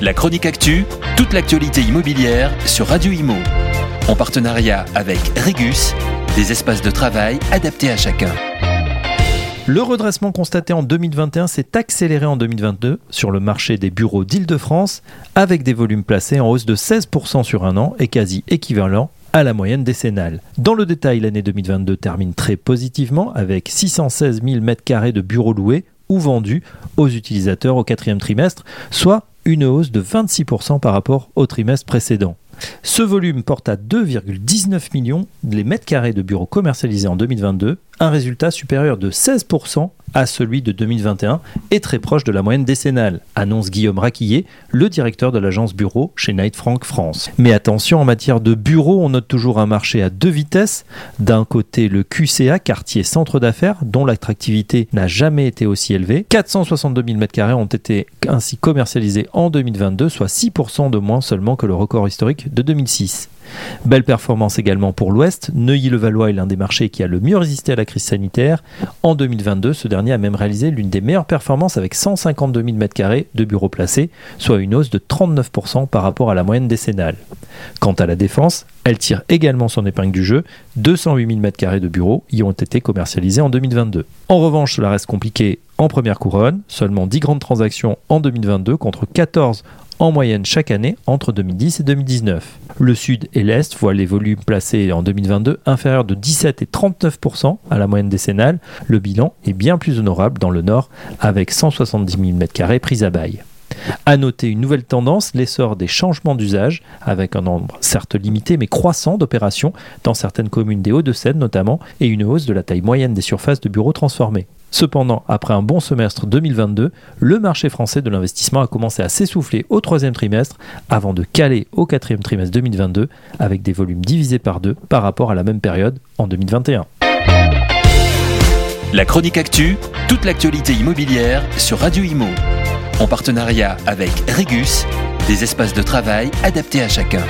La chronique actu, toute l'actualité immobilière sur Radio Immo. En partenariat avec Régus, des espaces de travail adaptés à chacun. Le redressement constaté en 2021 s'est accéléré en 2022 sur le marché des bureaux d'Île-de-France avec des volumes placés en hausse de 16% sur un an et quasi équivalent à la moyenne décennale. Dans le détail, l'année 2022 termine très positivement avec 616 000 m² de bureaux loués ou vendus aux utilisateurs au quatrième trimestre, soit une hausse de 26% par rapport au trimestre précédent. Ce volume porte à 2,19 millions les mètres carrés de bureaux commercialisés en 2022, un résultat supérieur de 16% à celui de 2021 et très proche de la moyenne décennale, annonce Guillaume Raquillet, le directeur de l'agence bureau chez Knight Frank France. Mais attention, en matière de bureaux, on note toujours un marché à deux vitesses. D'un côté, le QCA, quartier centre d'affaires, dont l'attractivité n'a jamais été aussi élevée. 462 000 m² ont été ainsi commercialisés en 2022, soit 6% de moins seulement que le record historique de 2006. Belle performance également pour l'Ouest. Neuilly-le-Valois est l'un des marchés qui a le mieux résisté à la crise sanitaire. En 2022, ce dernier a même réalisé l'une des meilleures performances avec 152 000 m² de bureaux placés, soit une hausse de 39% par rapport à la moyenne décennale. Quant à la Défense, elle tire également son épingle du jeu. 208 000 m² de bureaux y ont été commercialisés en 2022. En revanche, cela reste compliqué en première couronne. Seulement 10 grandes transactions en 2022 contre 14 en moyenne chaque année entre 2010 et 2019. Le Sud et l'Est voient les volumes placés en 2022 inférieurs de 17 et 39% à la moyenne décennale. Le bilan est bien plus honorable dans le Nord avec 170 000 m² pris à bail. À noter une nouvelle tendance, l'essor des changements d'usage avec un nombre certes limité mais croissant d'opérations dans certaines communes des Hauts-de-Seine notamment et une hausse de la taille moyenne des surfaces de bureaux transformées. Cependant, après un bon semestre 2022, le marché français de l'investissement a commencé à s'essouffler au troisième trimestre avant de caler au quatrième trimestre 2022 avec des volumes divisés par deux par rapport à la même période en 2021. La chronique actu, toute l'actualité immobilière sur Radio Immo. En partenariat avec Régus, des espaces de travail adaptés à chacun.